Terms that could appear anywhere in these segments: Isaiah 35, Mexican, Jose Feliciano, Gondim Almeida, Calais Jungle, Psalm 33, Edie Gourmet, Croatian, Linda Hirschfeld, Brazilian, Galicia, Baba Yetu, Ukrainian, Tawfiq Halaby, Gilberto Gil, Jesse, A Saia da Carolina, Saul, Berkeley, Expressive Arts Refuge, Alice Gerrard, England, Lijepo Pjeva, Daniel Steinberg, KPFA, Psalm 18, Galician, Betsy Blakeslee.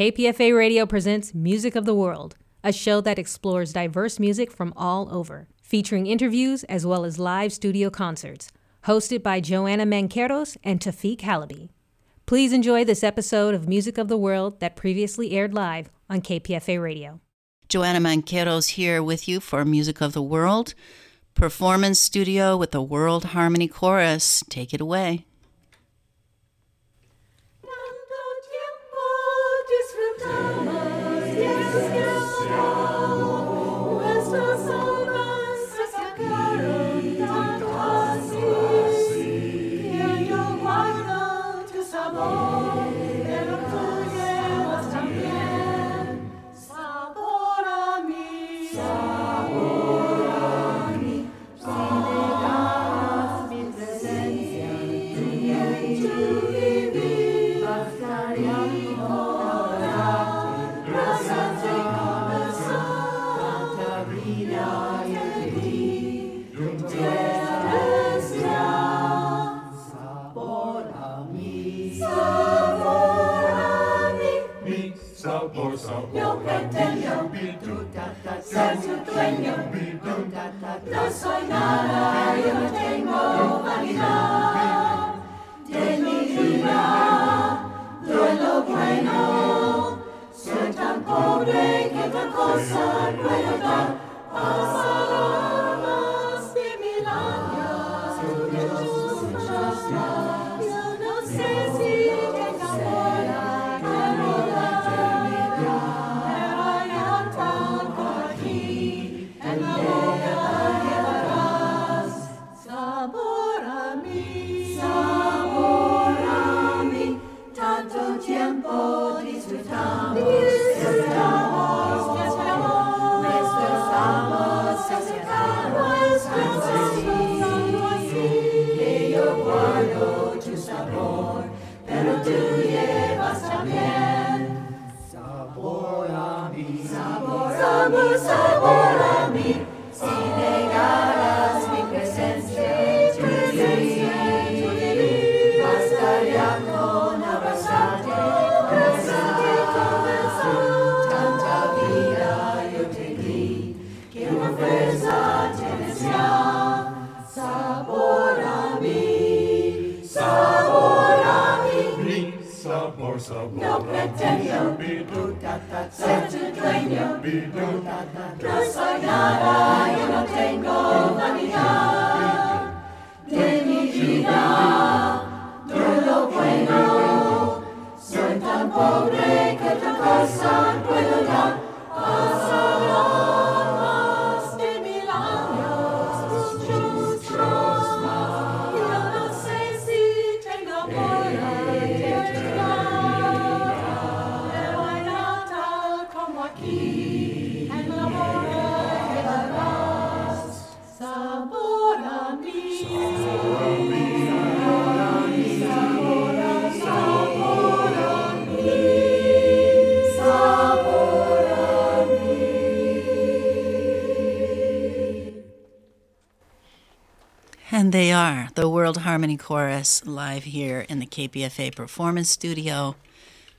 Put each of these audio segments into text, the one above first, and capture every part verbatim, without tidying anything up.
K P F A Radio presents Music of the World, a show that explores diverse music from all over, featuring interviews as well as live studio concerts, hosted by Joanna Manqueros and Tawfiq Halaby. Please enjoy this episode of Music of the World that previously aired live on K P F A Radio. Joanna Manqueros here with you for Music of the World, performance studio with the World Harmony Chorus. Take it away. No soy nada, yo no tengo vanidad. De mi vida doy lo bueno. Soy tan pobre que otra cosa puedo dar. Pasadas de mil años, muchos, muchos más. Yo no sé si tengo fuera caminar, pero hay algo aquí en la boca. Sabor a mí, si negaras mi presencia, tu presencia, bastaría con abrazarte, abrazarte, conversar. Tanta vida yo te di, que una fuerza te desea. Sabor a mí, sabor a mí, mi sabor, sabor. No pretendo ser tu dueño, no soy nada, yo no tengo vanidad. De mi vida doy lo bueno, soy tan pobre que otra cosa puedo dar. Pasadas de mil años, muchos más, yo no sé si tengo poder. And they are, the World Harmony Chorus, live here in the K P F A Performance Studio.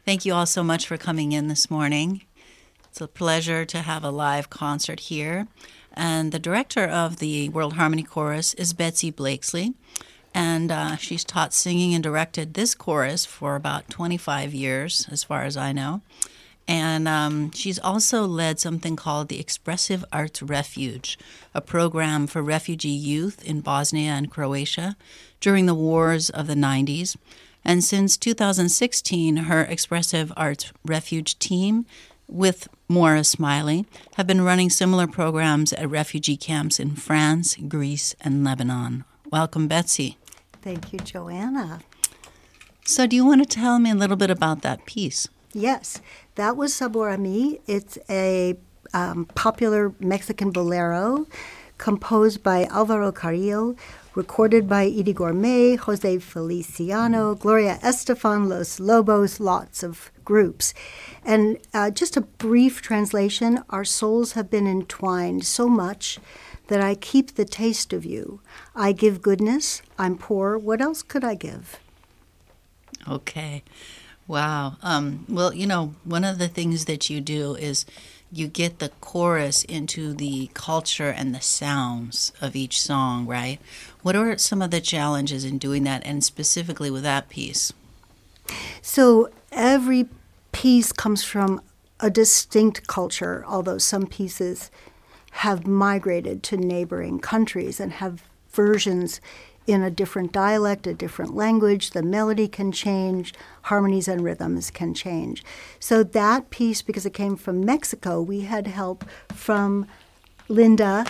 Thank you all so much for coming in this morning. It's a pleasure to have a live concert here. And the director of the World Harmony Chorus is Betsy Blakeslee. And uh, she's taught singing and directed this chorus for about twenty-five years, as far as I know. And um, she's also led something called the Expressive Arts Refuge, a program for refugee youth in Bosnia and Croatia during the wars of the nineties. And since two thousand sixteen, her Expressive Arts Refuge team, with Maura Smiley, have been running similar programs at refugee camps in France, Greece, and Lebanon. Welcome, Betsy. Thank you, Joanna. So do you want to tell me a little bit about that piece? Yes, that was Sabor a Mí. It's a um, popular Mexican bolero composed by Álvaro Carrillo, recorded by Edie Gourmet, Jose Feliciano, Gloria Estefan, Los Lobos, lots of groups. And uh, just a brief translation, our souls have been entwined so much that I keep the taste of you. I give goodness, I'm poor, what else could I give? Okay. Wow. Um, well, you know, one of the things that you do is you get the chorus into the culture and the sounds of each song, right? What are some of the challenges in doing that, and specifically with that piece? So every piece comes from a distinct culture, although some pieces have migrated to neighboring countries and have versions in a different dialect, a different language. The melody can change, harmonies and rhythms can change. So that piece, because it came from Mexico, we had help from Linda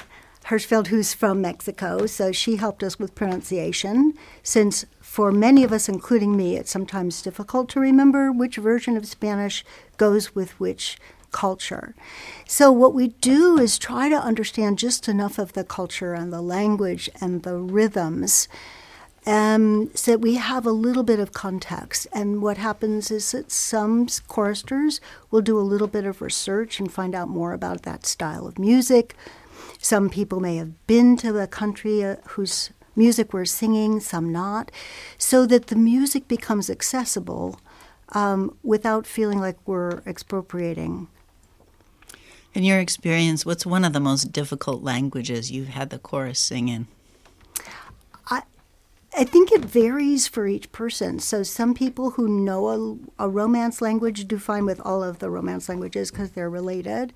Hirschfeld, who's from Mexico, so she helped us with pronunciation, since for many of us, including me, it's sometimes difficult to remember which version of Spanish goes with which culture. So what we do is try to understand just enough of the culture and the language and the rhythms um, so that we have a little bit of context. And what happens is that some choristers will do a little bit of research and find out more about that style of music. Some people may have been to a country uh, whose music we're singing, some not, so that the music becomes accessible um, without feeling like we're expropriating. In your experience, what's one of the most difficult languages you've had the chorus sing in? I, I think it varies for each person. So some people who know a, a Romance language do fine with all of the Romance languages because they're related.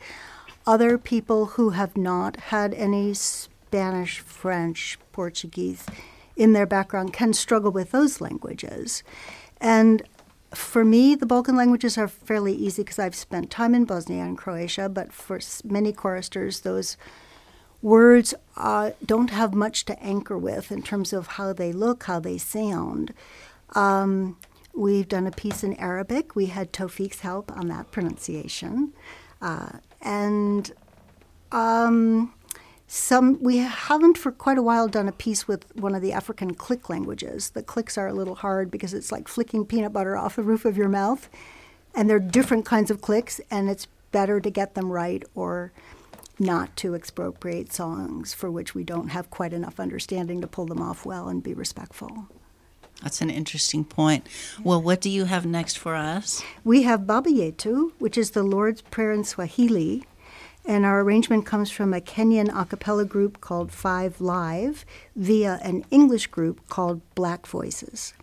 Other people who have not had any Spanish, French, Portuguese in their background can struggle with those languages. And for me, the Balkan languages are fairly easy because I've spent time in Bosnia and Croatia, but for many choristers, those words uh, don't have much to anchor with in terms of how they look, how they sound. Um, we've done a piece in Arabic. We had Tawfiq's help on that pronunciation. Uh, and um, some we haven't for quite a while done a piece with one of the African click languages. The clicks are a little hard because it's like flicking peanut butter off the roof of your mouth, and there are different kinds of clicks, and it's better to get them right or not to expropriate songs for which we don't have quite enough understanding to pull them off well and be respectful. That's an interesting point. Well, what do you have next for us? We have Baba Yetu, which is the Lord's Prayer in Swahili, and our arrangement comes from a Kenyan a cappella group called Five Live via an English group called Black Voices.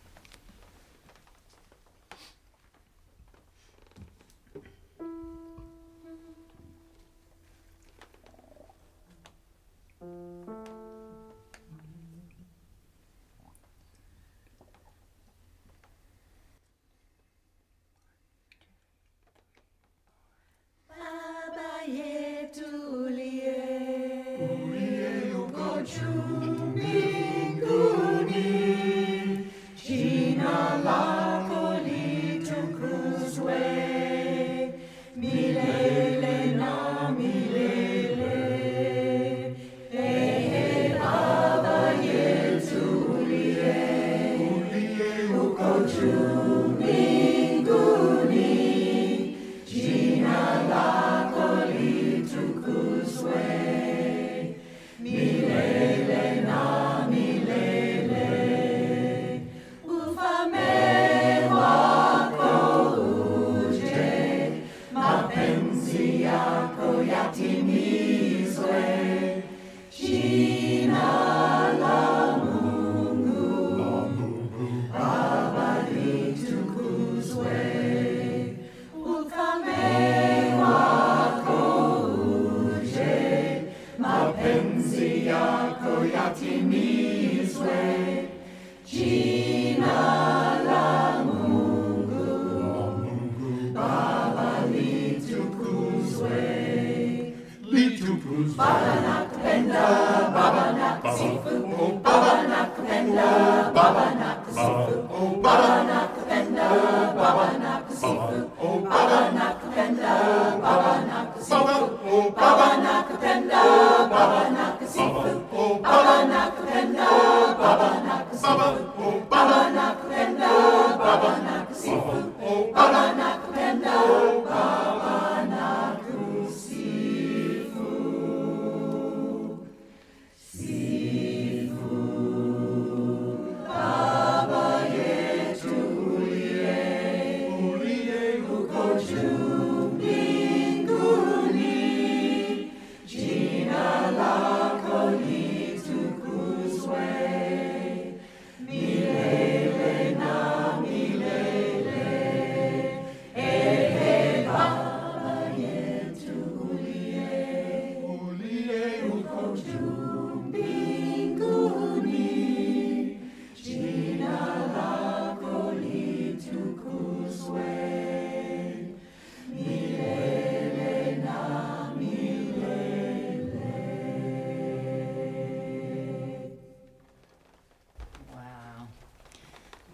Baba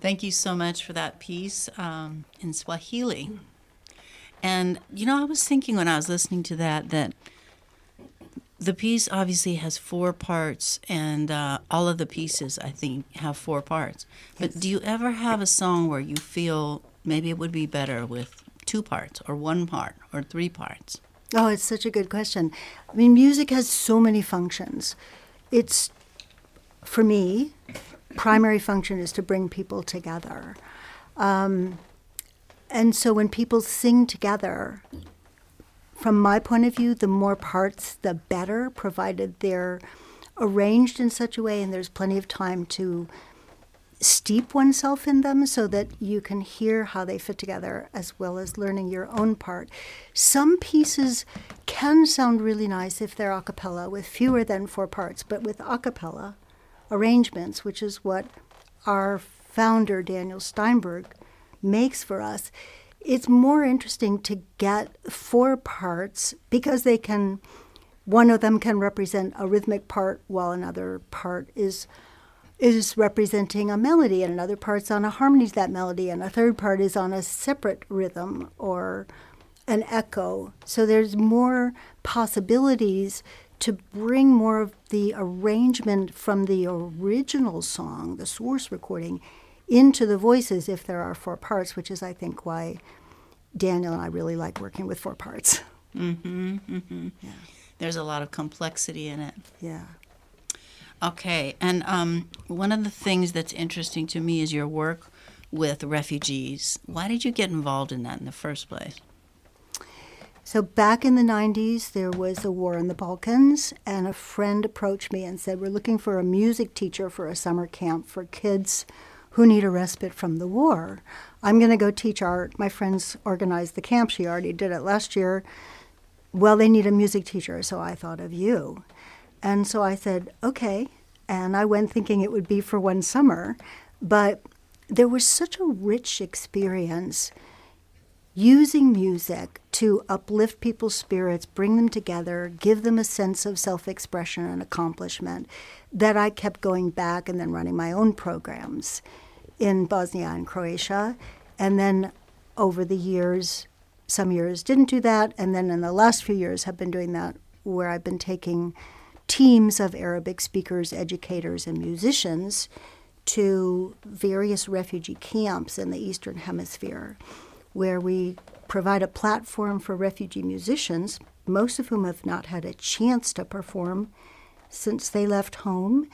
Thank you so much for that piece um, in Swahili. And, you know, I was thinking when I was listening to that, that the piece obviously has four parts, and uh, all of the pieces, I think, have four parts. But yes. Do you ever have a song where you feel maybe it would be better with two parts or one part or three parts? Oh, it's such a good question. I mean, music has so many functions. It's, for me, primary function is to bring people together. Um, and so when people sing together, from my point of view, the more parts, the better, provided they're arranged in such a way and there's plenty of time to steep oneself in them so that you can hear how they fit together as well as learning your own part. Some pieces can sound really nice if they're a cappella with fewer than four parts, but with a cappella arrangements, which is what our founder, Daniel Steinberg, makes for us, it's more interesting to get four parts because they can, one of them can represent a rhythmic part while another part is is representing a melody and another part's on a harmony to that melody and a third part is on a separate rhythm or an echo. So there's more possibilities to bring more of the arrangement from the original song, the source recording, into the voices if there are four parts, which is, I think, why Daniel and I really like working with four parts. Mm-hmm, mm-hmm. Yeah. There's a lot of complexity in it. Yeah. Okay, and um, one of the things that's interesting to me is your work with refugees. Why did you get involved in that in the first place? So back in the nineties, there was a war in the Balkans, and a friend approached me and said, we're looking for a music teacher for a summer camp for kids who need a respite from the war. I'm going to go teach art. My friends organized the camp. She already did it last year. Well, they need a music teacher, so I thought of you. And so I said, okay. And I went thinking it would be for one summer. But there was such a rich experience using music to uplift people's spirits, bring them together, give them a sense of self-expression and accomplishment, that I kept going back and then running my own programs in Bosnia and Croatia. And then over the years, some years didn't do that, and then in the last few years have been doing that, where I've been taking teams of Arabic speakers, educators, and musicians to various refugee camps in the Eastern Hemisphere, where we provide a platform for refugee musicians, most of whom have not had a chance to perform since they left home,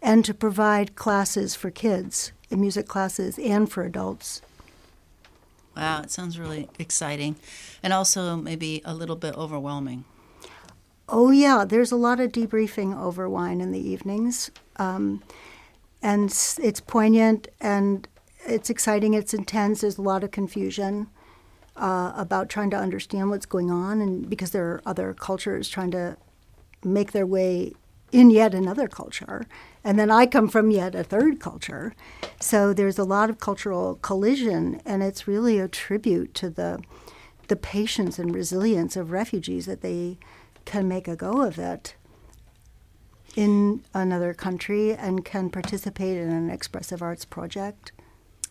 and to provide classes for kids, music classes, and for adults. Wow, it sounds really exciting, and also maybe a little bit overwhelming. Oh, yeah, there's a lot of debriefing over wine in the evenings, um, and it's poignant, and it's exciting, it's intense, there's a lot of confusion uh, about trying to understand what's going on, and because there are other cultures trying to make their way in yet another culture. And then I come from yet a third culture. So there's a lot of cultural collision, and it's really a tribute to the the patience and resilience of refugees that they can make a go of it in another country and can participate in an expressive arts project.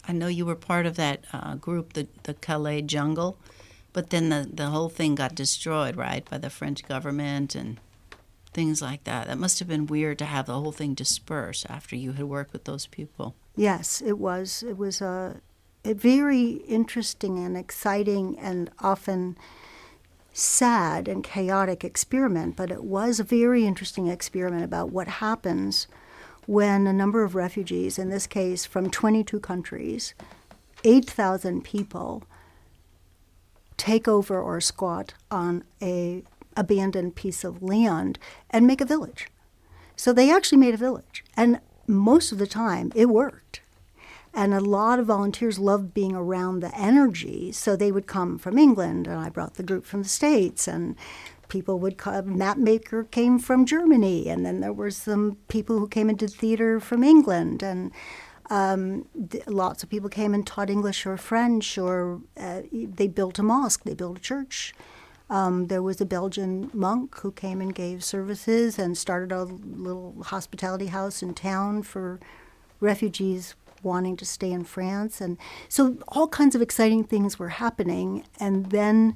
I know you were part of that uh, group, the, the Calais Jungle, but then the, the whole thing got destroyed, right, by the French government and things like that. That must have been weird to have the whole thing disperse after you had worked with those people. Yes, it was. It was a, a very interesting and exciting and often sad and chaotic experiment, but it was a very interesting experiment about what happens when a number of refugees, in this case from twenty-two countries, eight thousand people, take over or squat on a abandoned piece of land and make a village. So they actually made a village, and most of the time it worked. And a lot of volunteers loved being around the energy, so they would come from England, and I brought the group from the States, and people would come, mapmaker came from Germany, and then there were some people who came and did theater from England, and um, th- lots of people came and taught English or French, or uh, they built a mosque, they built a church. Um, there was a Belgian monk who came and gave services and started a little hospitality house in town for refugees wanting to stay in France. And so all kinds of exciting things were happening. And then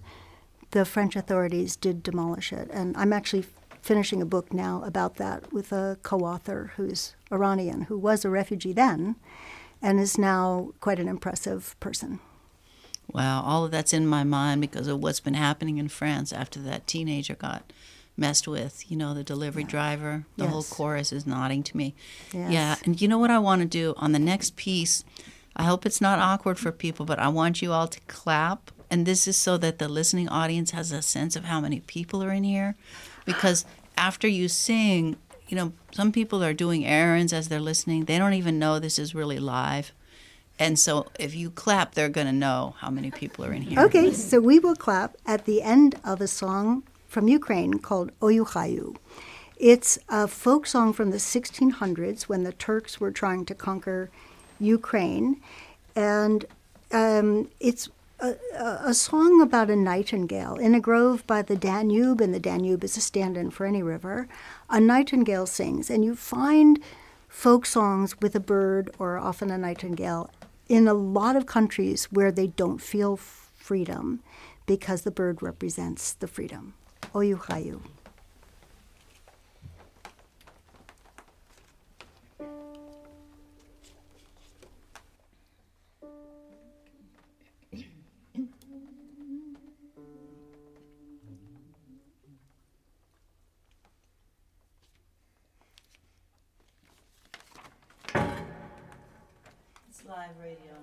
the French authorities did demolish it. And I'm actually finishing a book now about that with a co-author who's Iranian, who was a refugee then and is now quite an impressive person. Wow, all of that's in my mind because of what's been happening in France after that teenager got messed with. You know, the delivery yeah. driver, the yes. whole chorus is nodding to me. Yes. Yeah, and you know what I want to do on the next piece? I hope it's not awkward for people, but I want you all to clap. And this is so that the listening audience has a sense of how many people are in here. Because after you sing, you know, some people are doing errands as they're listening. They don't even know this is really live. And so if you clap, they're going to know how many people are in here. Okay, so we will clap at the end of a song from Ukraine called Oi u Haiu. It's a folk song from the sixteen hundreds when the Turks were trying to conquer Ukraine. And um, it's a, a song about a nightingale in a grove by the Danube, and the Danube is a stand-in for any river. A nightingale sings, and you find folk songs with a bird or often a nightingale in a lot of countries where they don't feel f- freedom because the bird represents the freedom. Oi u Haiu. It's live radio.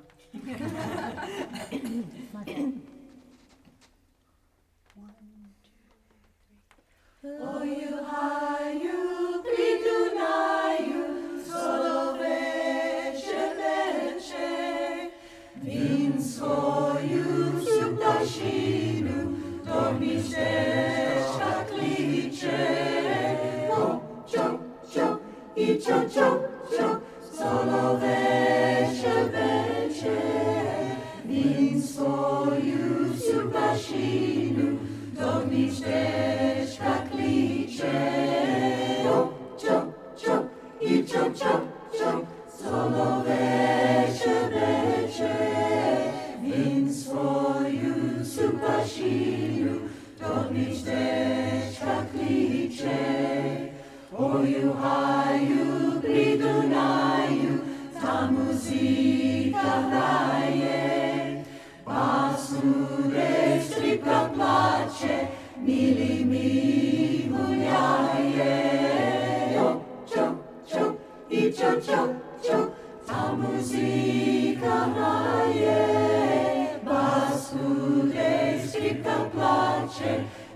Oi u Haiu, pridunaiu, solovește pe cer. Vin soiu, subtașinu, dormisești ca clice. Om, ciop, ciop, i ciop, ciop, ciop, solovește pe cer. Vin soiu, subtașinu, dormisești ca clice. Chop, chop, chop, i chop, chop, chop, solovește, vece, vin soiu, supașiu, dormiște-și ca clice. Oi u Haiu, pri Dunaiu, ta muzica raie, pasul destri prea place, mili, mili, muliaie. Chop, chop, chop, i chop, chop, chop, ta muzica raie. Basul descrit că-mi place,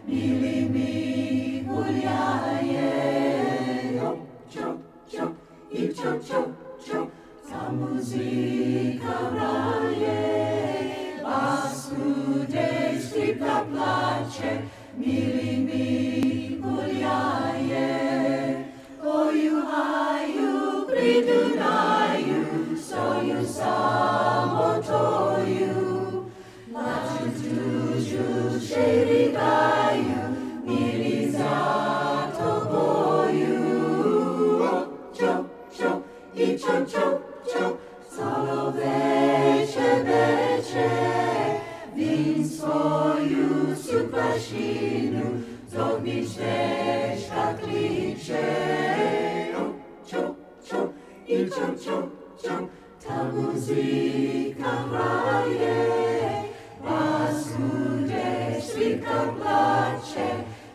mili, mili, muliaie. Chop, chop, chop, i chop, chop, chop, ta muzica raie. Basul descrit că-mi place, mili, mili, muliaie. Oi u Haiu, pri Dunaiu, soiu samotoiu. Laču tužu, šeridaiu, mili za toboju. Op, čop, čop, i čop, čop, čop, soloveče, veče, vin soju. Suprașinu, domniștești ca clice. Ciop, ciop, ciop, il ciop, ciop, ciop, ta muzica raie. Vasul deștri că-mi place,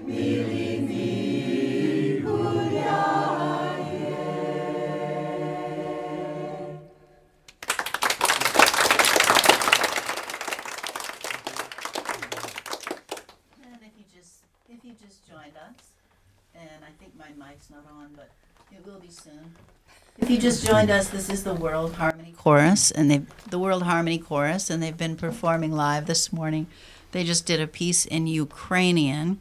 mili, mili, muliaie. And I think my mic's not on, but it will be soon. If you just joined us, this is the World Harmony Chorus, and they the World Harmony Chorus, and they've been performing live this morning. They just did a piece in Ukrainian,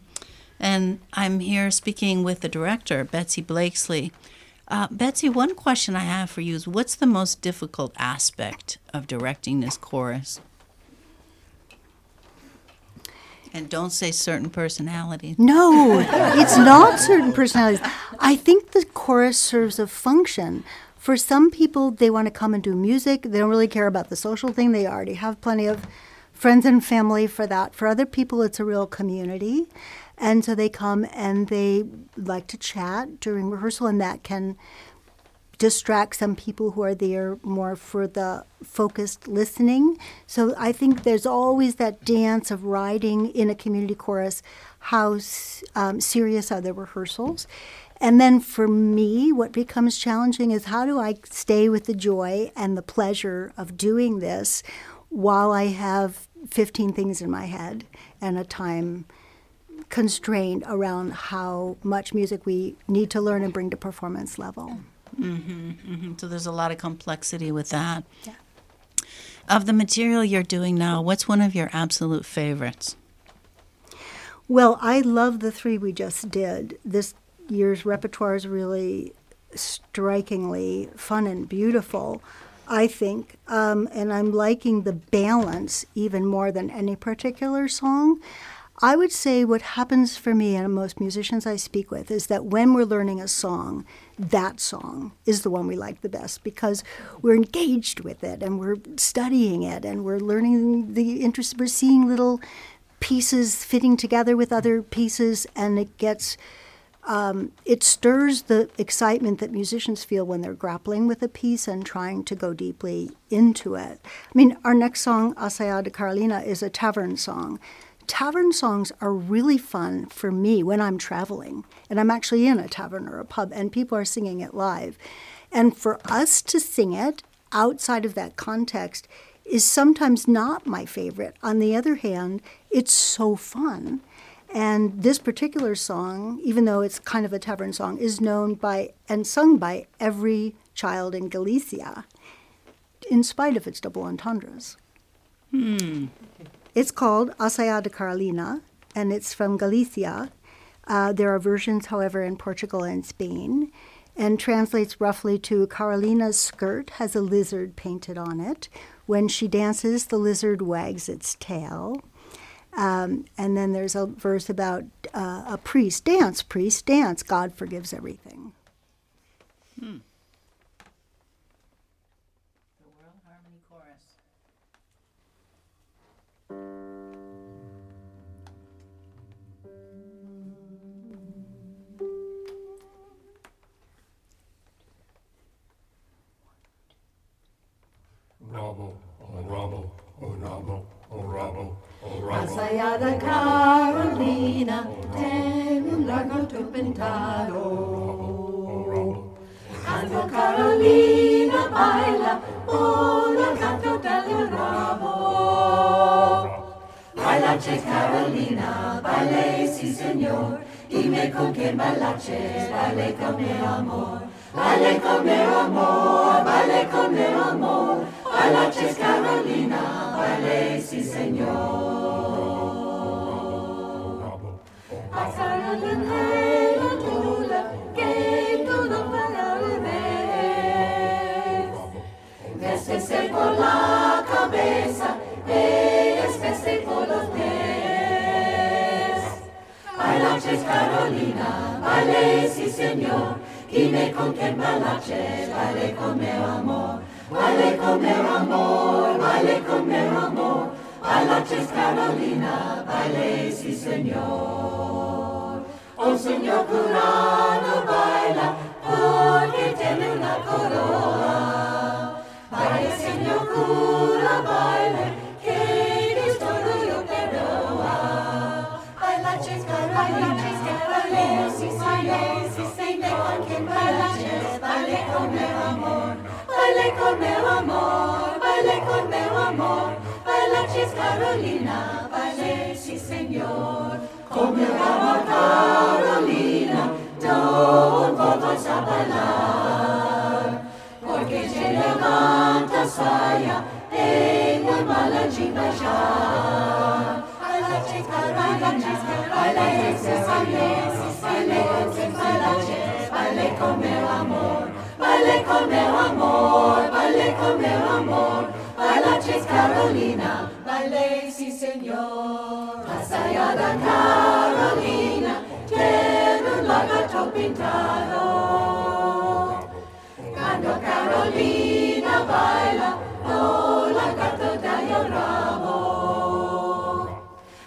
and I'm here speaking with the director, Betsy Blakeslee. Uh, Betsy, one question I have for you is, what's the most difficult aspect of directing this chorus? And don't say certain personalities. No, it's not certain personalities. I think the chorus serves a function. For some people, they want to come and do music. They don't really care about the social thing. They already have plenty of friends and family for that. For other people, it's a real community. And so they come and they like to chat during rehearsal, and that can distract some people who are there more for the focused listening. So I think there's always that dance of riding in a community chorus, how um, serious are the rehearsals. And then for me, what becomes challenging is how do I stay with the joy and the pleasure of doing this while I have fifteen things in my head and a time constraint around how much music we need to learn and bring to performance level. Mm-hmm, mm-hmm. So there's a lot of complexity with that. Yeah. Of the material you're doing now, what's one of your absolute favorites? Well, I love the three we just did. This year's repertoire is really strikingly fun and beautiful, I think. Um, and I'm liking the balance even more than any particular song. I would say what happens for me and most musicians I speak with is that when we're learning a song, that song is the one we like the best because we're engaged with it and we're studying it and we're learning the interest. We're seeing little pieces fitting together with other pieces, and it gets, um, it stirs the excitement that musicians feel when they're grappling with a piece and trying to go deeply into it. I mean, our next song, A Saia da Carolina, is a tavern song. Tavern songs are really fun for me when I'm traveling and I'm actually in a tavern or a pub and people are singing it live. And for us to sing it outside of that context is sometimes not my favorite. On the other hand, it's so fun. And this particular song, even though it's kind of a tavern song, is known by and sung by every child in Galicia, in spite of its double entendres. Hmm. It's called A Saia da Carolina, and it's from Galicia. Uh, there are versions, however, in Portugal and Spain, and translates roughly to Carolina's skirt has a lizard painted on it. When she dances, the lizard wags its tail. Um, and then there's a verse about uh, a priest, dance, priest, dance, God forgives everything. Hmm. Rabo, oh rabo, oh rabo, oh rabo, oh rabo. A saia da Carolina, tem um largo tupentado. Oh rabo, oh Carolina baila, por o canto del rabo. Bailache Carolina, baile, sí señor, dime con quien bailache, baile con mi amor. Baile con mi amor, baile con mi amor. Bailaches Carolina, baile, sí señor. A Carolina la tula, que tú no para el vez. Vestese por la cabeza, eres vestese por los pies. Bailaches Carolina, baile, sí señor. Dime con qué bailaches, baile con mi amor. Baile con mi amor, baile con mi amor, bailaches Carolina, baile, sí señor. Oh señor curado baila, porque tiene una corona. Baile señor cura, baile, que Cristo lo perdona. Bailaches Carolina, baile, sí señor, sí señor, que bailaches, baile con mi amor. Baile con meu amor, baile con meu amor, bailaches Carolina, baile, sí señor. Con meu amor Carolina, no vamos a bailar, porque se levanta saia, tengo mala chica ya. Bailaches Carolina, baile, sí señor, baile con quien bailaches, baile con meu amor. Baile con meu amor, baile con meu amor, bailaches Carolina, baile, sí señor. A saia da Carolina, tiene un lagarto pintado. Cuando Carolina baila, no la carta daña el rabo.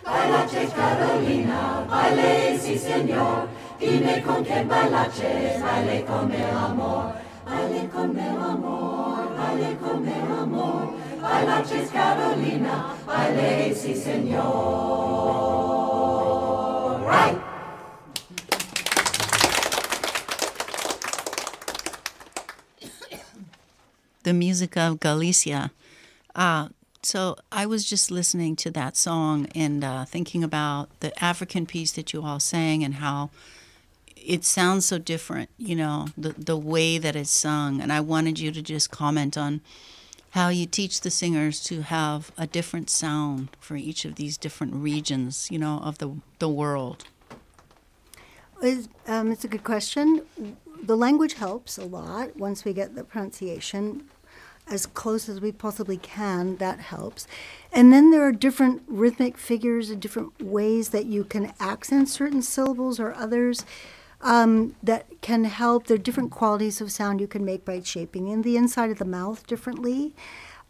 Bailaches Carolina, baile, sí señor, dime con quién bailaches, baile con el amor, baile con el amor, baile con el amor, bailaches Carolina, baile, sí señor. Right. The music of Galicia. Uh, so I was just listening to that song and uh, thinking about the African piece that you all sang and how it sounds so different, you know, the, the way that it's sung. And I wanted you to just comment on how you teach the singers to have a different sound for each of these different regions, you know, of the, the world. It's, um, it's a good question. The language helps a lot. Once we get the pronunciation as close as we possibly can, that helps. And then there are different rhythmic figures and different ways that you can accent certain syllables or others um, that can help. There are different qualities of sound you can make by shaping in the inside of the mouth differently.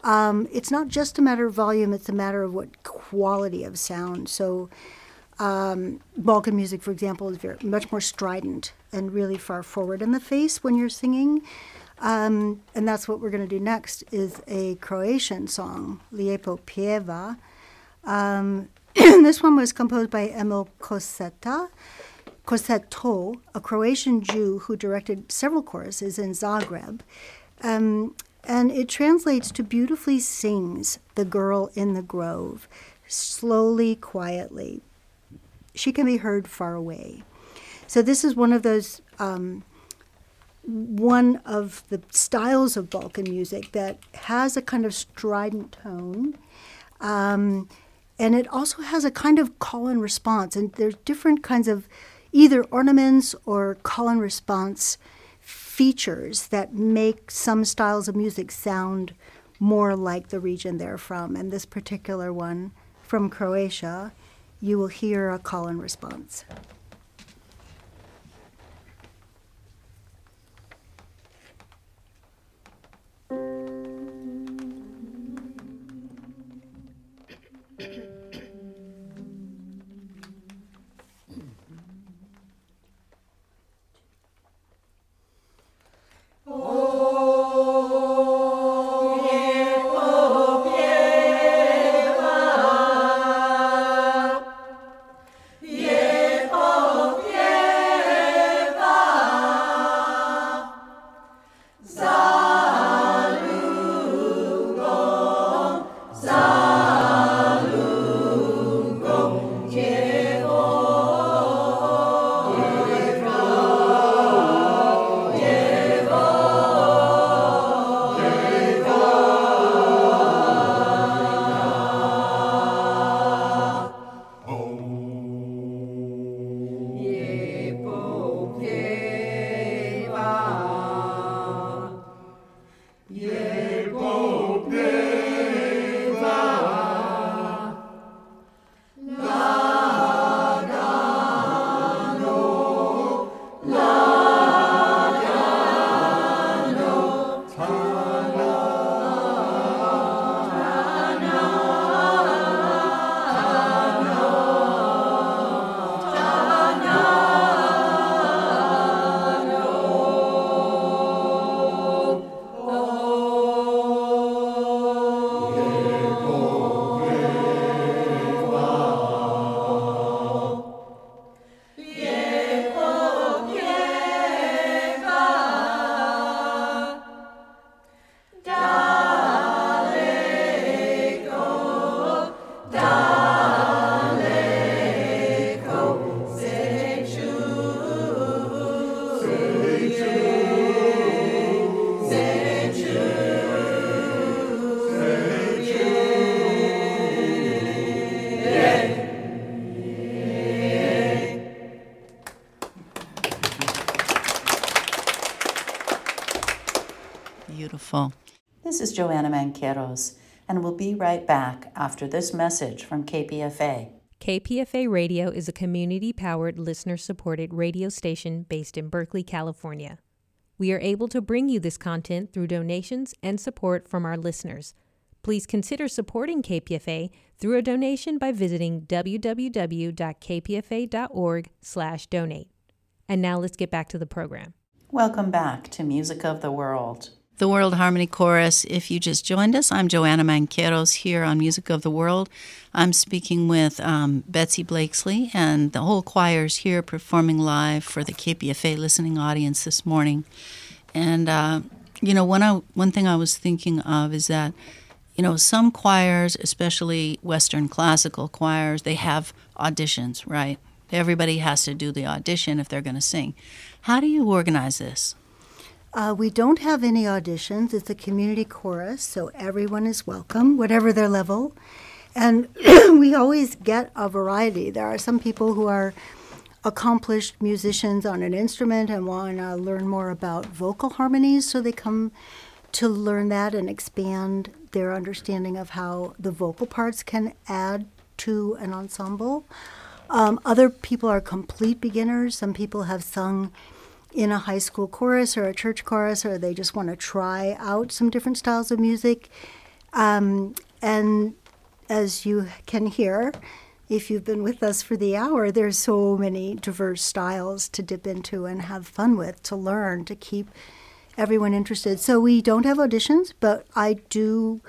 Um, it's not just a matter of volume, it's a matter of what quality of sound. So um, Balkan music, for example, is very, much more strident and really far forward in the face when you're singing. Um, and that's what we're going to do next is a Croatian song, Lijepo Pjeva. Um, this one was composed by Emil Cossetto, Cossetto, a Croatian Jew who directed several choruses in Zagreb. Um, and it translates to beautifully sings the girl in the grove, slowly, quietly. She can be heard far away. So this is one of those, um, one of the styles of Balkan music that has a kind of strident tone. Um, and it also has a kind of call and response. And there's different kinds of either ornaments or call and response features that make some styles of music sound more like the region they're from. And this particular one from Croatia, you will hear a call and response. This is Joanna Manqueros, and we'll be right back after this message from K P F A. K P F A Radio is a community-powered, listener-supported radio station based in Berkeley, California. We are able to bring you this content through donations and support from our listeners. Please consider supporting K P F A through a donation by visiting w w w dot k p f a dot org slash donate. And now let's get back to the program. Welcome back to Music of the World. The World Harmony Chorus. If you just joined us, I'm Joanna Manqueros here on Music of the World. I'm speaking with um, Betsy Blakeslee, and the whole choir's here performing live for the K P F A listening audience this morning. And, uh, you know, one, I, one thing I was thinking of is that, you know, some choirs, especially Western classical choirs, they have auditions, right? Everybody has to do the audition if they're going to sing. How do you organize this? Uh, we don't have any auditions. It's a community chorus, so everyone is welcome, whatever their level. And we always get a variety. There are some people who are accomplished musicians on an instrument and want to learn more about vocal harmonies, so they come to learn that and expand their understanding of how the vocal parts can add to an ensemble. Um, other people are complete beginners. Some people have sung in a high school chorus or a church chorus, or they just want to try out some different styles of music. Um, and as you can hear, if you've been with us for the hour, there's so many diverse styles to dip into and have fun with, to learn, to keep everyone interested. So we don't have auditions, but I do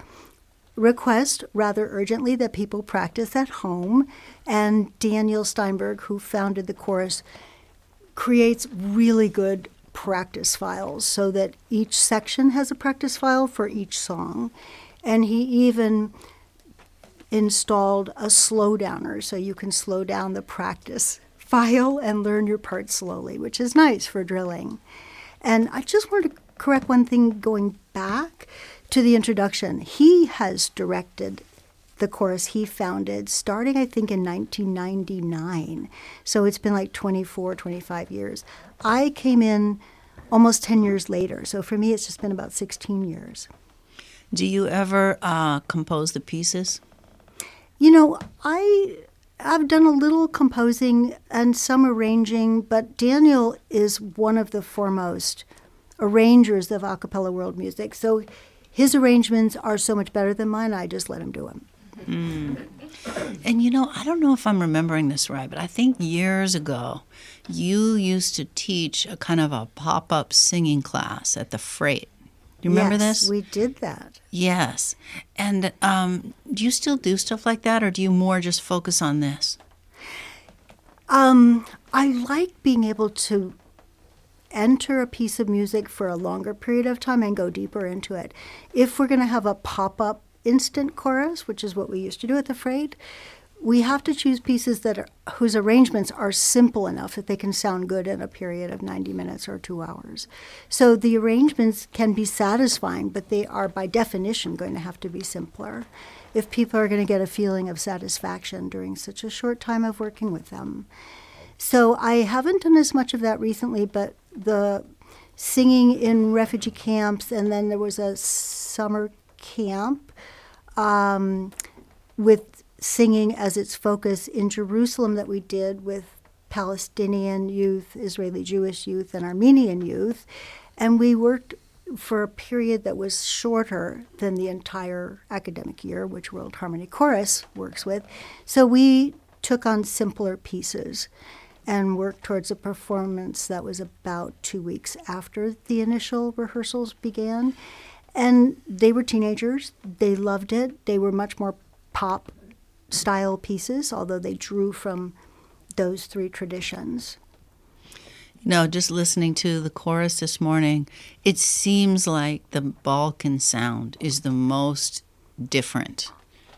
request rather urgently that people practice at home. And Daniel Steinberg, who founded the chorus, creates really good practice files so that each section has a practice file for each song. And he even installed a slow downer so you can slow down the practice file and learn your parts slowly, which is nice for drilling. And I just wanted to correct one thing going back to the introduction. He has directed the chorus he founded starting, I think, in nineteen ninety-nine. So it's been like twenty-four, twenty-five years. I came in almost ten years later. So for me, it's just been about sixteen years. Do you ever uh, compose the pieces? You know, I... I've done a little composing and some arranging, but Daniel is one of the foremost arrangers of a cappella world music. So his arrangements are so much better than mine, I just let him do them. Mm. And, you know, I don't know if I'm remembering this right, but I think years ago you used to teach a kind of a pop-up singing class at the Freight. Do you remember yes, this? Yes, we did that. Yes. And um, do you still do stuff like that, or do you more just focus on this? Um, I like being able to enter a piece of music for a longer period of time and go deeper into it. If we're going to have a pop-up instant chorus, which is what we used to do at the Freight, we have to choose pieces that are, whose arrangements are simple enough that they can sound good in a period of ninety minutes or two hours. So the arrangements can be satisfying, but they are by definition going to have to be simpler if people are going to get a feeling of satisfaction during such a short time of working with them. So I haven't done as much of that recently, but the singing in refugee camps, and then there was a summer camp um, with singing as its focus in Jerusalem that we did with Palestinian youth, Israeli Jewish youth, and Armenian youth. And we worked for a period that was shorter than the entire academic year, which World Harmony Chorus works with. So we took on simpler pieces and worked towards a performance that was about two weeks after the initial rehearsals began. And they were teenagers. They loved it. They were much more pop style pieces, although they drew from those three traditions. You know, just listening to the chorus this morning, it seems like the Balkan sound is the most different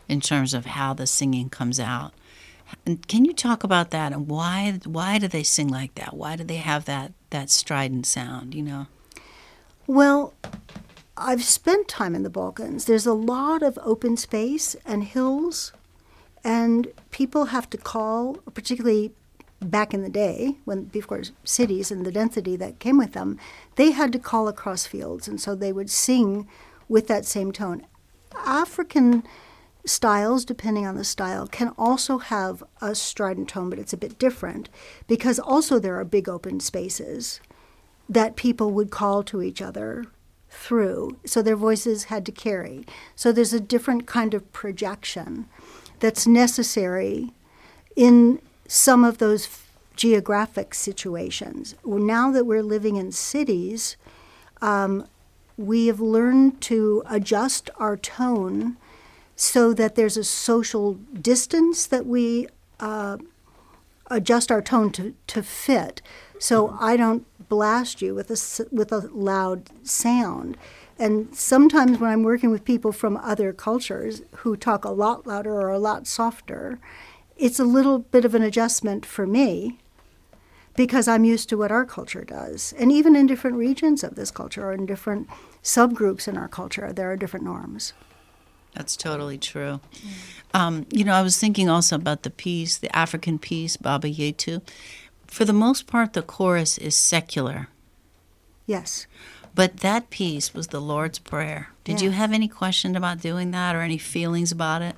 in terms of how the singing comes out. And can you talk about that, and why why do they sing like that? Why do they have that, that strident sound, you know? Well, I've spent time in the Balkans. There's a lot of open space and hills, and people have to call, particularly back in the day, when before cities and the density that came with them, they had to call across fields, and so they would sing with that same tone. African styles, depending on the style, can also have a strident tone, but it's a bit different because also there are big open spaces that people would call to each other through. So their voices had to carry. So there's a different kind of projection that's necessary in some of those f- geographic situations. Well, now that we're living in cities, um, we have learned to adjust our tone so that there's a social distance that we uh, adjust our tone to, to fit. So I don't blast you with a, with a loud sound. And sometimes when I'm working with people from other cultures who talk a lot louder or a lot softer, it's a little bit of an adjustment for me because I'm used to what our culture does. And even in different regions of this culture or in different subgroups in our culture, there are different norms. That's totally true. Um, you know, I was thinking also about the piece, the African piece, Baba Yetu. For the most part, the chorus is secular. Yes. But that piece was the Lord's Prayer. Did yes. you have any question about doing that or any feelings about it?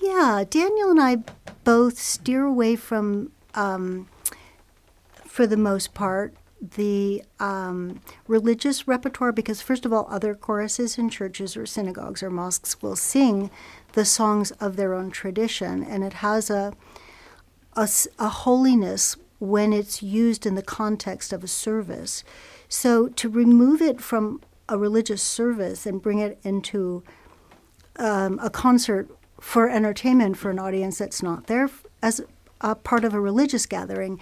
Yeah, Daniel and I both steer away from, um, for the most part, the um, religious repertoire, because first of all, other choruses in churches or synagogues or mosques will sing the songs of their own tradition, and it has a, a, a holiness when it's used in the context of a service. So to remove it from a religious service and bring it into um, a concert for entertainment for an audience that's not there as a part of a religious gathering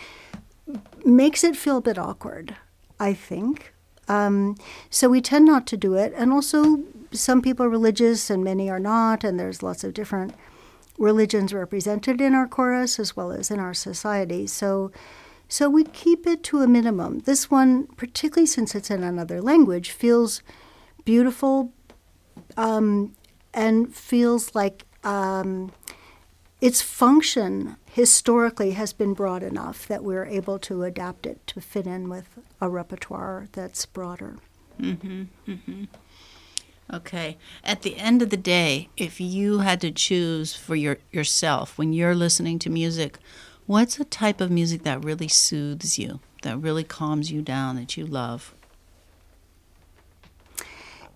makes it feel a bit awkward, I think. Um, so we tend not to do it. And also some people are religious and many are not, and there's lots of different religions represented in our chorus as well as in our society. So so we keep it to a minimum. This one, particularly since it's in another language, feels beautiful um, and feels like um, its function historically has been broad enough that we're able to adapt it to fit in with a repertoire that's broader. Mm-hmm, mm-hmm. Okay. At the end of the day, if you had to choose for your, yourself, when you're listening to music, what's a type of music that really soothes you, that really calms you down, that you love?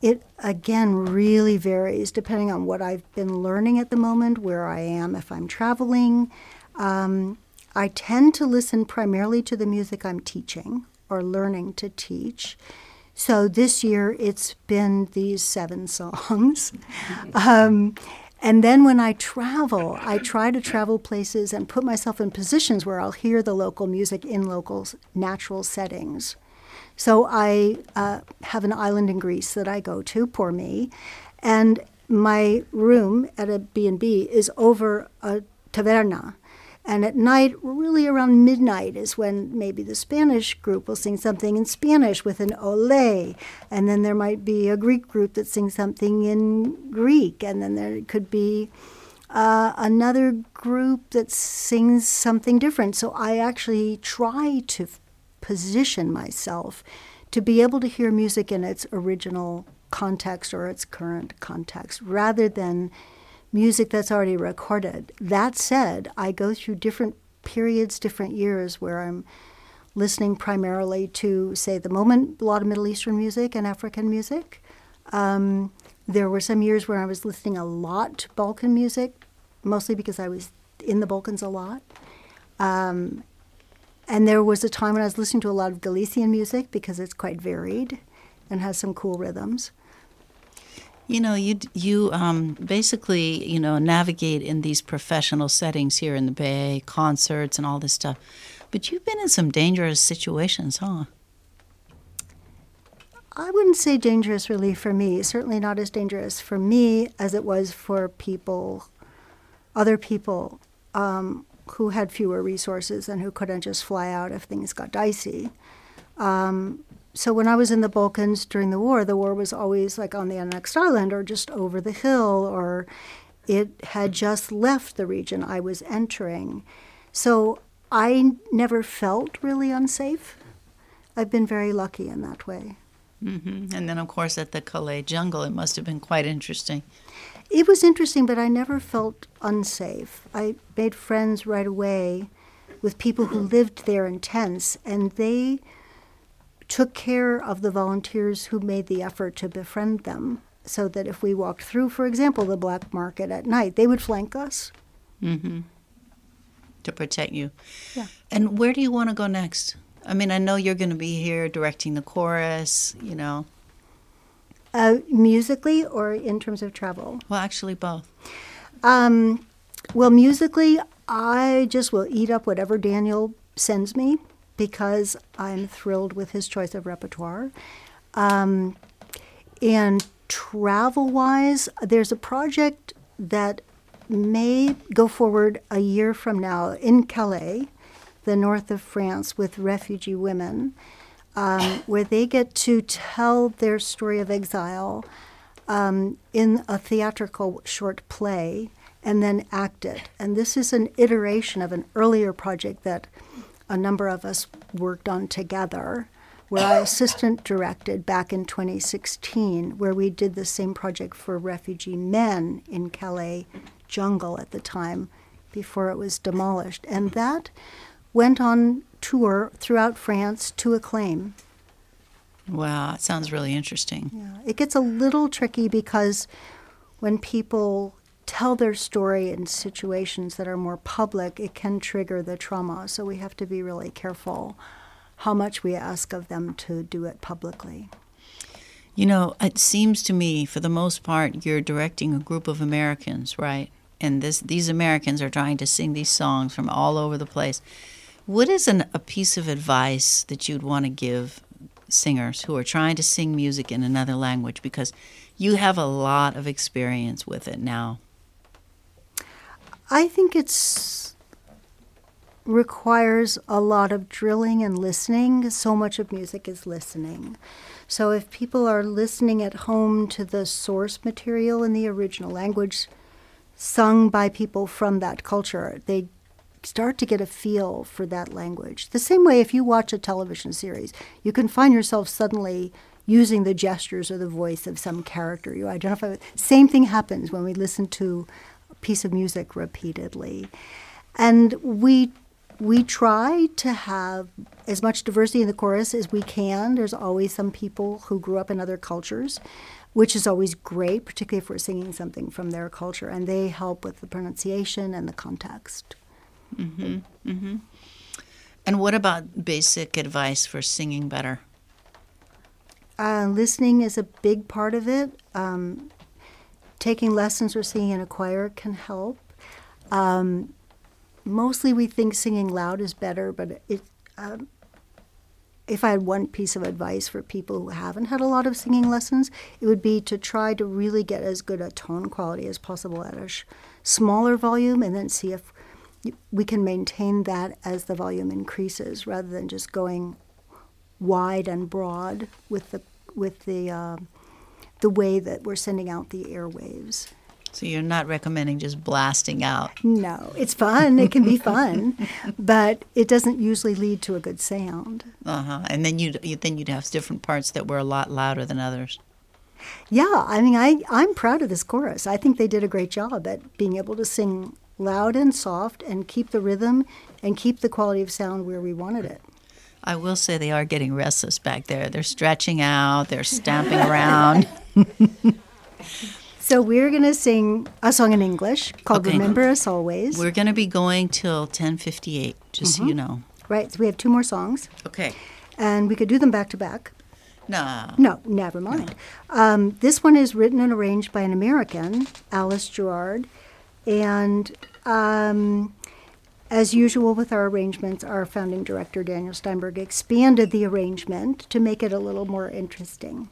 It, again, really varies depending on what I've been learning at the moment, where I am, if I'm traveling. Um, I tend to listen primarily to the music I'm teaching or learning to teach. So this year it's been these seven songs. Um, and then when I travel, I try to travel places and put myself in positions where I'll hear the local music in local natural settings. So I uh, have an island in Greece that I go to, poor me, and my room at a B and B is over a taverna. And at night, really around midnight, is when maybe the Spanish group will sing something in Spanish with an ole. And then there might be a Greek group that sings something in Greek. And then there could be uh, another group that sings something different. So I actually try to f- position myself to be able to hear music in its original context or its current context rather than music that's already recorded. That said, I go through different periods, different years where I'm listening primarily to, say, the moment, a lot of Middle Eastern music and African music. Um, there were some years where I was listening a lot to Balkan music, mostly because I was in the Balkans a lot. Um, and there was a time when I was listening to a lot of Galician music because it's quite varied and has some cool rhythms. You know, you you um, basically, you know, navigate in these professional settings here in the Bay, concerts and all this stuff. But you've been in some dangerous situations, huh? I wouldn't say dangerous really for me. Certainly not as dangerous for me as it was for people, other people um, who had fewer resources and who couldn't just fly out if things got dicey. Um So when I was in the Balkans during the war, the war was always like on the next island or just over the hill, or it had just left the region I was entering. So I never felt really unsafe. I've been very lucky in that way. Mm-hmm. And then, of course, at the Calais Jungle, it must have been quite interesting. It was interesting, but I never felt unsafe. I made friends right away with people who lived there in tents, and they took care of the volunteers who made the effort to befriend them, so that if we walked through, for example, the black market at night, they would flank us. Mm-hmm. To protect you. Yeah. And where do you want to go next? I mean, I know you're going to be here directing the chorus, you know. Uh, musically or in terms of travel? Well, actually both. Um, well, musically, I just will eat up whatever Daniel sends me because I'm thrilled with his choice of repertoire. Um, and travel-wise, there's a project that may go forward a year from now in Calais, the north of France, with refugee women, um, where they get to tell their story of exile um, in a theatrical short play and then act it. And this is an iteration of an earlier project that a number of us worked on together, where I assistant directed back in twenty sixteen, where we did the same project for refugee men in Calais Jungle at the time, before it was demolished. And that went on tour throughout France to acclaim. Wow, it sounds really interesting. Yeah, it gets a little tricky because when people tell their story in situations that are more public, it can trigger the trauma. So we have to be really careful how much we ask of them to do it publicly. You know, it seems to me, for the most part, you're directing a group of Americans, right? And this, these Americans are trying to sing these songs from all over the place. What is an, a piece of advice that you'd want to give singers who are trying to sing music in another language? Because you have a lot of experience with it now. I think it's requires a lot of drilling and listening. So much of music is listening. So if people are listening at home to the source material in the original language sung by people from that culture, they start to get a feel for that language. The same way if you watch a television series, you can find yourself suddenly using the gestures or the voice of some character you identify with. Same thing happens when we listen to a piece of music repeatedly. And we we try to have as much diversity in the chorus as we can. There's always some people who grew up in other cultures, which is always great, particularly if we're singing something from their culture, and they help with the pronunciation and the context. Mm-hmm, mm-hmm. And what about basic advice for singing better? Uh, listening is a big part of it. Um, taking lessons or singing in a choir can help. Um, mostly we think singing loud is better, but it... Um, If I had one piece of advice for people who haven't had a lot of singing lessons, it would be to try to really get as good a tone quality as possible at a sh- smaller volume, and then see if we can maintain that as the volume increases, rather than just going wide and broad with the with the uh, the way that we're sending out the airwaves. So you're not recommending just blasting out? No, it's fun. It can be fun, but it doesn't usually lead to a good sound. Uh huh. And then you'd you, then you'd have different parts that were a lot louder than others. Yeah, I mean, I I'm proud of this chorus. I think they did a great job at being able to sing loud and soft and keep the rhythm and keep the quality of sound where we wanted it. I will say they are getting restless back there. They're stretching out. They're stamping around. So we're going to sing a song in English called okay. Remember Us Always. We're going to be going till ten fifty-eight, just mm-hmm. so you know. Right. So we have two more songs. Okay. And we could do them back to back. No. No, never mind. No. Um, this one is written and arranged by an American, Alice Gerrard. And um, as usual with our arrangements, our founding director, Daniel Steinberg, expanded the arrangement to make it a little more interesting.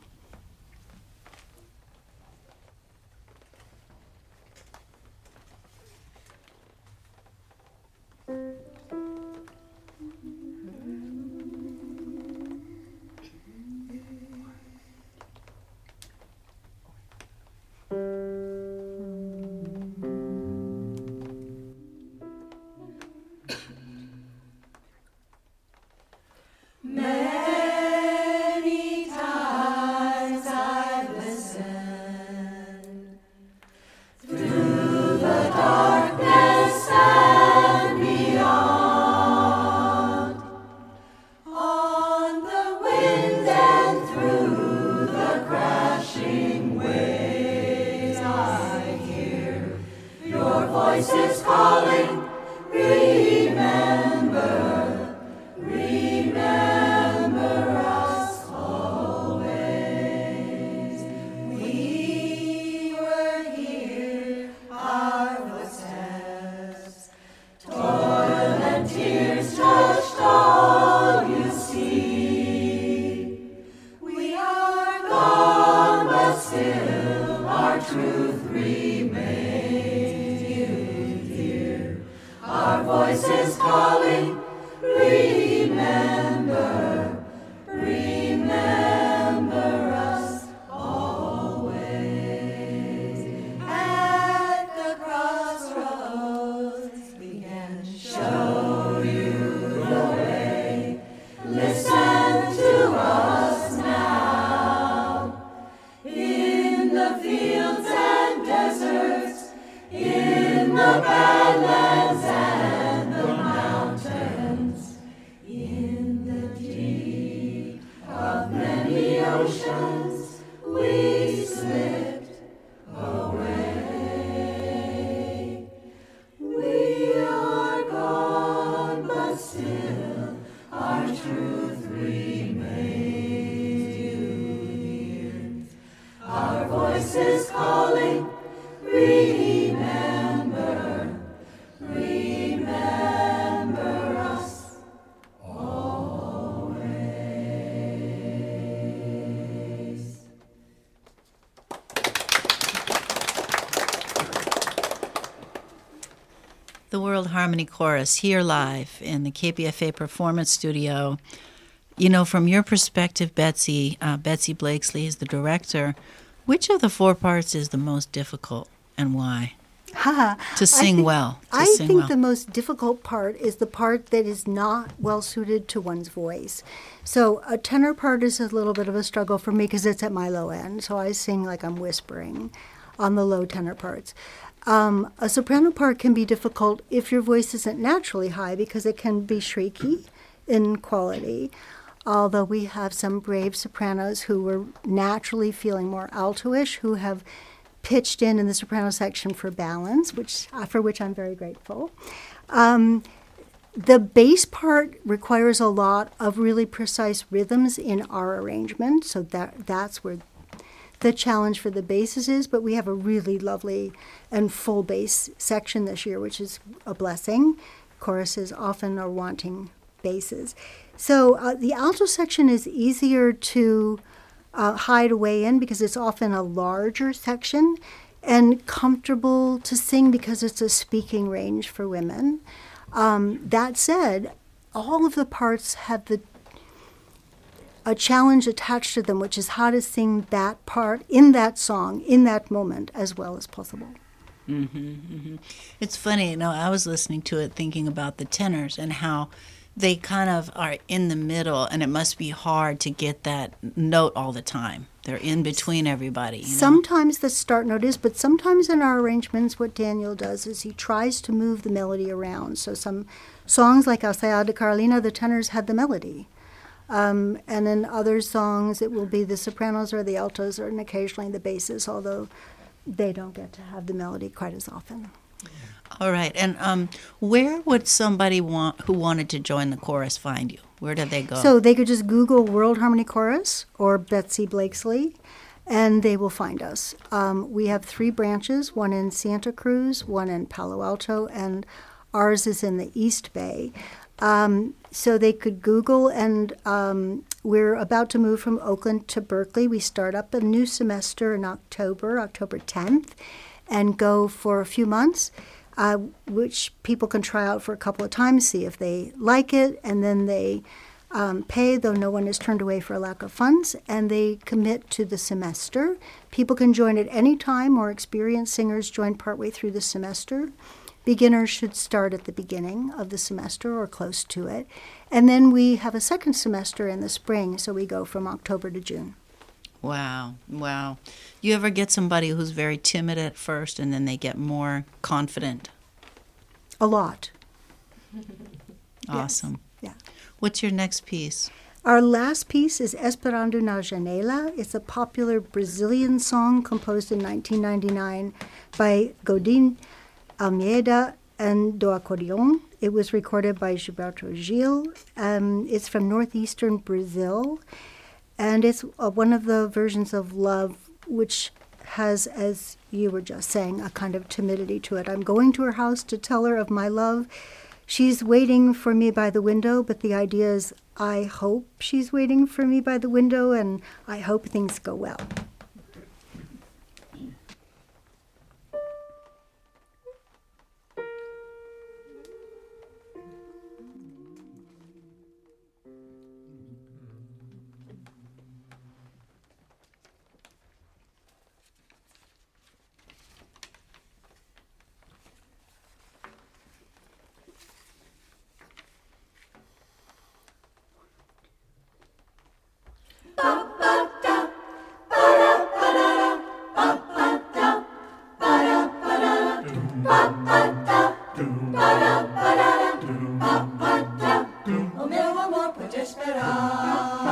Many times our truth remains. You hear our voices calling, remember, remember us always. The World Harmony Chorus here live in the K P F A Performance Studio. You know, from your perspective, Betsy, uh, Betsy Blakeslee is the director. Which of the four parts is the most difficult? And why? Ha, to sing I think, well. To I sing think well. The most difficult part is the part that is not well suited to one's voice. So a tenor part is a little bit of a struggle for me because it's at my low end. So I sing like I'm whispering on the low tenor parts. Um, a soprano part can be difficult if your voice isn't naturally high because it can be shrieky in quality. Although we have some brave sopranos who were naturally feeling more alto-ish, who have pitched in in the soprano section for balance, which for which I'm very grateful. Um, the bass part requires a lot of really precise rhythms in our arrangement, so that that's where the challenge for the basses is, but we have a really lovely and full bass section this year, which is a blessing. Choruses often are wanting basses. So uh, the alto section is easier to Uh, hide away in because it's often a larger section and comfortable to sing because it's a speaking range for women. Um, that said, all of the parts have the a challenge attached to them, which is how to sing that part in that song, in that moment, as well as possible. Mm-hmm, mm-hmm. It's funny, you know, I was listening to it thinking about the tenors and how they kind of are in the middle, and it must be hard to get that note all the time. They're in between everybody. You know? Sometimes the start note is, but sometimes in our arrangements what Daniel does is he tries to move the melody around. So some songs like A Saia da Carolina, the tenors had the melody. Um, and in other songs it will be the sopranos or the altos, or and occasionally the basses, although they don't get to have the melody quite as often. All right. And um, where would somebody want who wanted to join the chorus find you? Where do they go? So they could just Google World Harmony Chorus or Betsy Blakeslee, and they will find us. Um, we have three branches, one in Santa Cruz, one in Palo Alto, and ours is in the East Bay. Um, so they could Google, and um, we're about to move from Oakland to Berkeley. We start up a new semester in October, October tenth, and go for a few months. Uh, which people can try out for a couple of times, see if they like it, and then they um, pay, though no one is turned away for a lack of funds, and they commit to the semester. People can join at any time, or experienced singers join partway through the semester. Beginners should start at the beginning of the semester or close to it. And then we have a second semester in the spring, so we go from October to June. Wow, wow. You ever get somebody who's very timid at first and then they get more confident? A lot. Awesome. Yes. Yeah. What's your next piece? Our last piece is Esperando na Janela. It's a popular Brazilian song composed in nineteen ninety-nine by Gondim Almeida and do Acordeon. It was recorded by Gilberto Gil. Um, it's from northeastern Brazil. And it's one of the versions of love, which has, as you were just saying, a kind of timidity to it. I'm going to her house to tell her of my love. She's waiting for me by the window, but the idea is I hope she's waiting for me by the window, and I hope things go well. Oh, meu amor, pode esperar.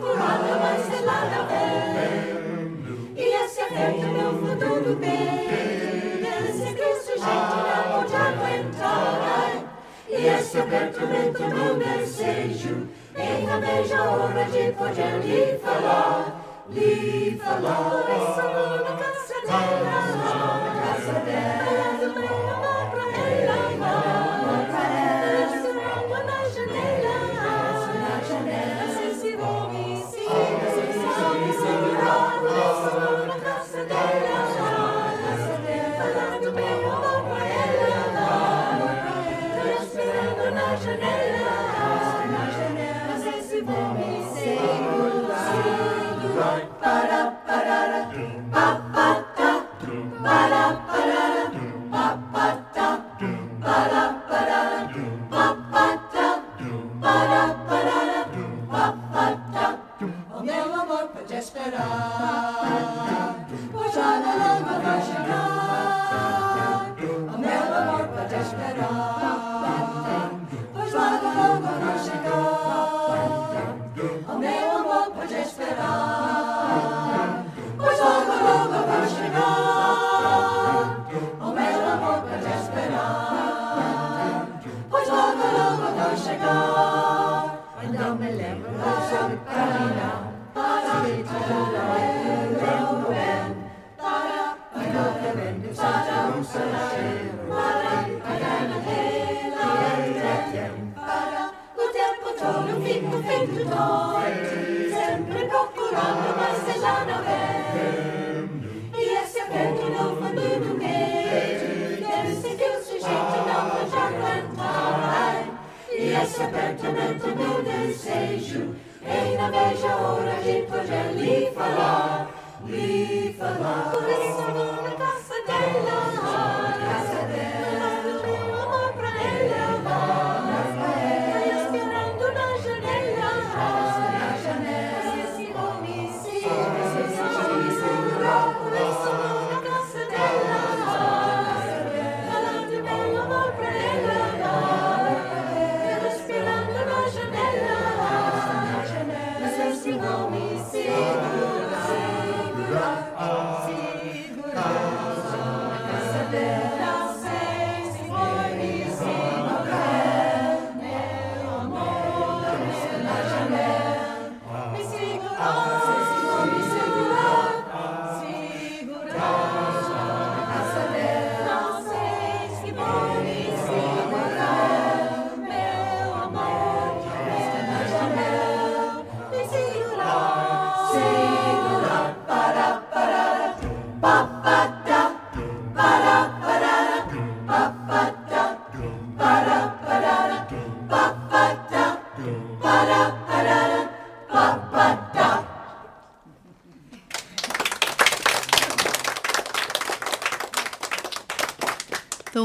curada, mas selada bem. E esse afeto meu futuro bem. Esse Cristo, gente, não pode aguentar. E esse apertamento meu desejo. Ainda vejo a hora de poder lhe falar. Lhe falar. Oi, sabor na casa dela. Na casa dela.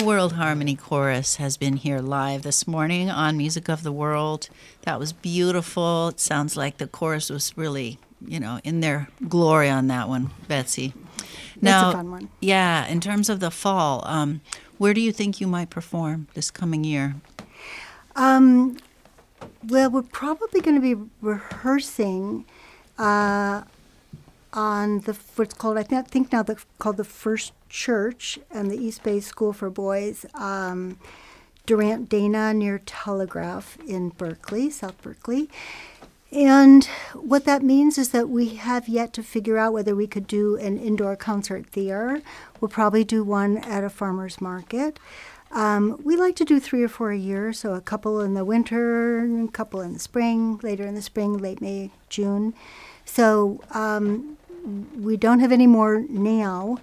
World Harmony Chorus has been here live this morning on Music of the World. That was beautiful. It sounds like the chorus was really, you know, in their glory on that one, Betsy. Now, that's a fun one. Yeah, in terms of the fall, um, where do you think you might perform this coming year? Um, well, we're probably going to be rehearsing uh, on the what's called, I think now the, called the First Church and the East Bay School for Boys, um, Durant Dana near Telegraph in Berkeley, South Berkeley. And what that means is that we have yet to figure out whether we could do an indoor concert there. We'll probably do one at a farmer's market. Um, we like to do three or four a year, so a couple in the winter, a couple in the spring, later in the spring, late May, June. So um, we don't have any more now.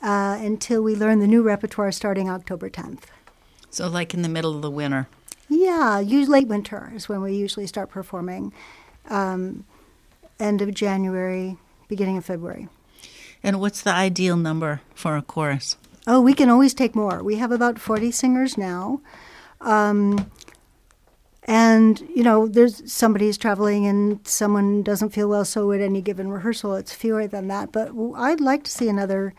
Uh, until we learn the new repertoire starting October tenth. So like in the middle of the winter? Yeah, usually late winter is when we usually start performing, um, end of January, beginning of February. And what's the ideal number for a chorus? Oh, we can always take more. We have about forty singers now. Um, and, you know, there's somebody's traveling and someone doesn't feel well, so at any given rehearsal it's fewer than that. But I'd like to see another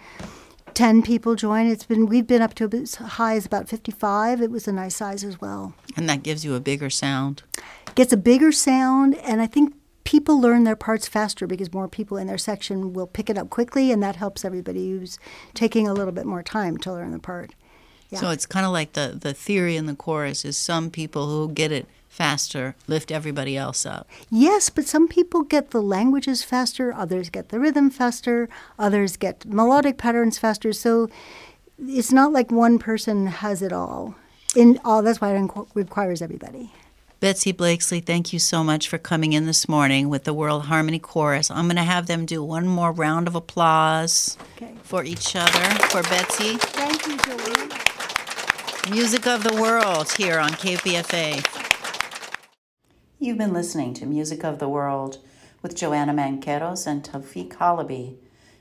ten people join. It's been we've been up to as high as about fifty-five. It was a nice size as well. And that gives you a bigger sound. Gets a bigger sound, and I think people learn their parts faster because more people in their section will pick it up quickly, and that helps everybody who's taking a little bit more time to learn the part. Yeah. So it's kind of like the, the theory in the chorus is some people who get it faster lift everybody else up. Yes, but some people get the languages faster, others get the rhythm faster, others get melodic patterns faster. So it's not like one person has it all. In all, that's why it inqu- requires everybody. Betsy Blakeslee, thank you so much for coming in this morning with the World Harmony Chorus. I'm going to have them do one more round of applause okay. for each other, for Betsy. Thank you, Julie. Music of the World here on K P F A. You've been listening to Music of the World with Joanna Manqueros and Tawfiq Halaby.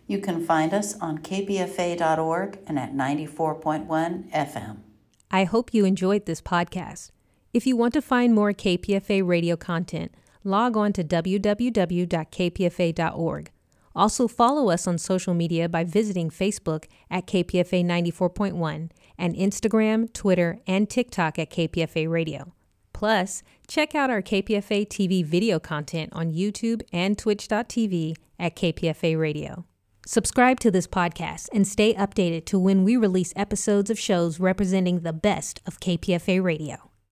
You can find us on K P F A dot org and at ninety-four point one F M. I hope you enjoyed this podcast. If you want to find more K P F A radio content, log on to w w w dot k p f a dot org. Also follow us on social media by visiting Facebook at K P F A ninety-four point one and Instagram, Twitter, and TikTok at K P F A Radio. Plus, check out our K P F A T V video content on YouTube and twitch dot t v at K P F A Radio. Subscribe to this podcast and stay updated to when we release episodes of shows representing the best of K P F A Radio.